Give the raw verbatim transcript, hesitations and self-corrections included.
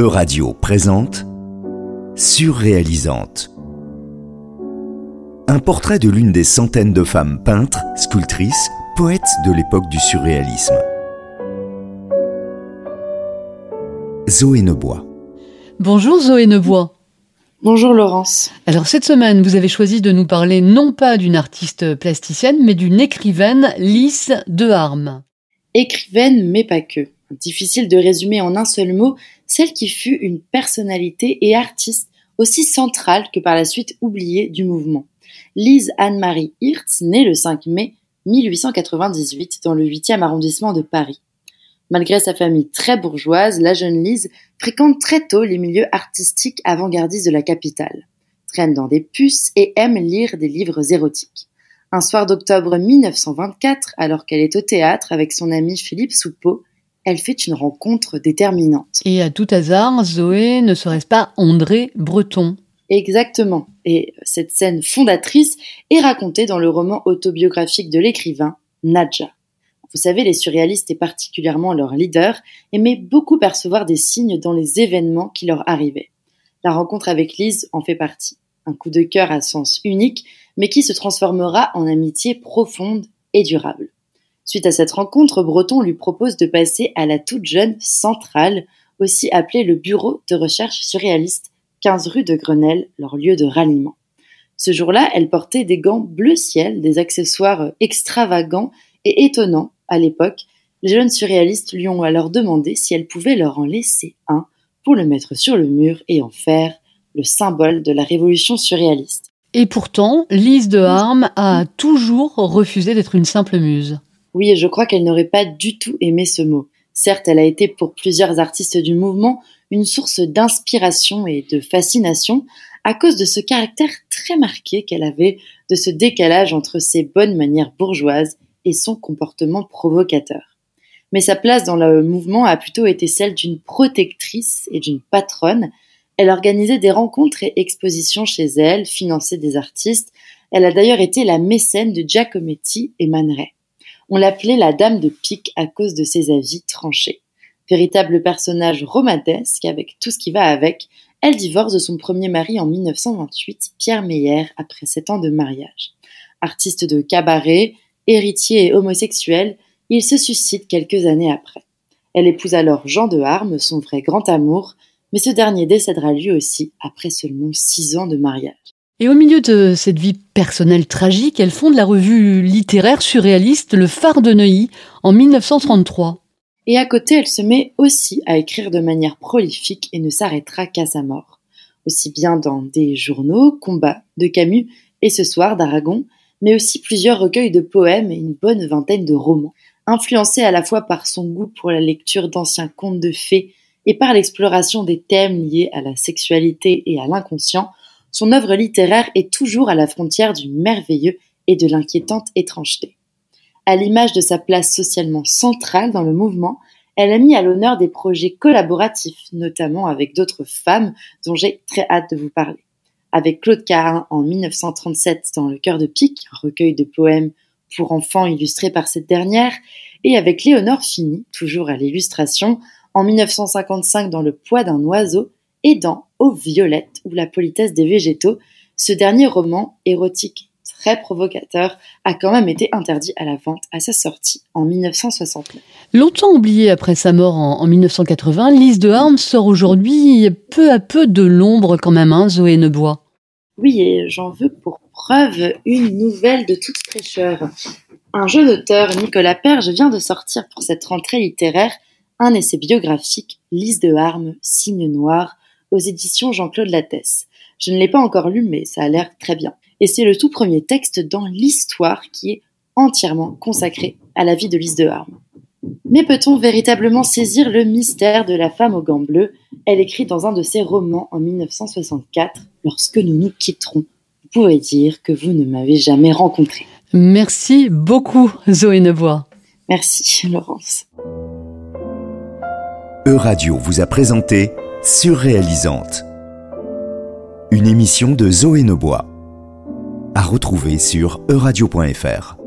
Euradio présente Surréalisantes. Un portrait de l'une des centaines de femmes peintres, sculptrices, poètes de l'époque du surréalisme. Zoé Neboit. Bonjour Zoé Neboit. Bonjour Laurence. Alors cette semaine, vous avez choisi de nous parler non pas d'une artiste plasticienne, mais d'une écrivaine, Lise Deharme. Écrivaine, mais pas que. Difficile de résumer en un seul mot, celle qui fut une personnalité et artiste aussi centrale que par la suite oubliée du mouvement. Lise Anne-Marie Hirtz, née le cinq mai mille huit cent quatre-vingt-dix-huit dans le huitième arrondissement de Paris. Malgré sa famille très bourgeoise, la jeune Lise fréquente très tôt les milieux artistiques avant-gardistes de la capitale, traîne dans des puces et aime lire des livres érotiques. Un soir d'octobre mille neuf cent vingt-quatre, alors qu'elle est au théâtre avec son ami Philippe Soupeau, elle fait une rencontre déterminante. Et à tout hasard, Zoé, ne serait-ce pas André Breton ? Exactement. Et cette scène fondatrice est racontée dans le roman autobiographique de l'écrivain, Nadja. Vous savez, les surréalistes et particulièrement leur leader aimaient beaucoup percevoir des signes dans les événements qui leur arrivaient. La rencontre avec Lise en fait partie. Un coup de cœur à sens unique, mais qui se transformera en amitié profonde et durable. Suite à cette rencontre, Breton lui propose de passer à la toute jeune centrale, aussi appelée le Bureau de Recherche Surréaliste, quinze rue de Grenelle, leur lieu de ralliement. Ce jour-là, elle portait des gants bleu ciel, des accessoires extravagants et étonnants. À l'époque, les jeunes surréalistes lui ont alors demandé si elle pouvait leur en laisser un pour le mettre sur le mur et en faire le symbole de la révolution surréaliste. Et pourtant, Lise Deharme a toujours refusé d'être une simple muse. Oui, et je crois qu'elle n'aurait pas du tout aimé ce mot. Certes, elle a été pour plusieurs artistes du mouvement une source d'inspiration et de fascination à cause de ce caractère très marqué qu'elle avait, de ce décalage entre ses bonnes manières bourgeoises et son comportement provocateur. Mais sa place dans le mouvement a plutôt été celle d'une protectrice et d'une patronne. Elle organisait des rencontres et expositions chez elle, finançait des artistes. Elle a d'ailleurs été la mécène de Giacometti et Man Ray. On l'appelait la dame de pique à cause de ses avis tranchés. Véritable personnage romanesque avec tout ce qui va avec, elle divorce de son premier mari en mille neuf cent vingt-huit, Pierre Meyer, après sept ans de mariage. Artiste de cabaret, héritier et homosexuel, il se suicide quelques années après. Elle épouse alors Jean de Deharme, son vrai grand amour, mais ce dernier décédera lui aussi après seulement six ans de mariage. Et au milieu de cette vie personnelle tragique, elle fonde la revue littéraire surréaliste Le Phare de Neuilly en mille neuf cent trente-trois. Et à côté, elle se met aussi à écrire de manière prolifique et ne s'arrêtera qu'à sa mort. Aussi bien dans des journaux, Combat de Camus et Ce soir d'Aragon, mais aussi plusieurs recueils de poèmes et une bonne vingtaine de romans. Influencée à la fois par son goût pour la lecture d'anciens contes de fées et par l'exploration des thèmes liés à la sexualité et à l'inconscient, son œuvre littéraire est toujours à la frontière du merveilleux et de l'inquiétante étrangeté. À l'image de sa place socialement centrale dans le mouvement, elle a mis à l'honneur des projets collaboratifs, notamment avec d'autres femmes dont j'ai très hâte de vous parler. Avec Claude Carin en mille neuf cent trente-sept dans Le cœur de pique, un recueil de poèmes pour enfants illustrés par cette dernière, et avec Léonore Fini, toujours à l'illustration, en mille neuf cent cinquante-cinq dans Le poids d'un oiseau, et dans Aux violettes ou La politesse des végétaux, ce dernier roman érotique très provocateur a quand même été interdit à la vente à sa sortie en mille neuf cent soixante-neuf. Longtemps oubliée après sa mort en, en mille neuf cent quatre-vingts, Lise Deharme sort aujourd'hui peu à peu de l'ombre quand même, hein, Zoé Neboit. Oui, et j'en veux pour preuve une nouvelle de toute fraîcheur. Un jeune auteur, Nicolas Perge, vient de sortir pour cette rentrée littéraire un essai biographique, Lise Deharme, signe noir, aux éditions Jean-Claude Lattès. Je ne l'ai pas encore lu, mais ça a l'air très bien. Et c'est le tout premier texte dans l'histoire qui est entièrement consacré à la vie de Lise Deharme. Mais peut-on véritablement saisir le mystère de la femme aux gants bleus ? Elle écrit dans un de ses romans en mille neuf cent soixante-quatre, « Lorsque nous nous quitterons, vous pouvez dire que vous ne m'avez jamais rencontrée. » Merci beaucoup, Zoé Neboit. Merci, Laurence. Euradio vous a présenté Surréalisantes, une émission de Zoé Neboit, à retrouver sur euradio point fr.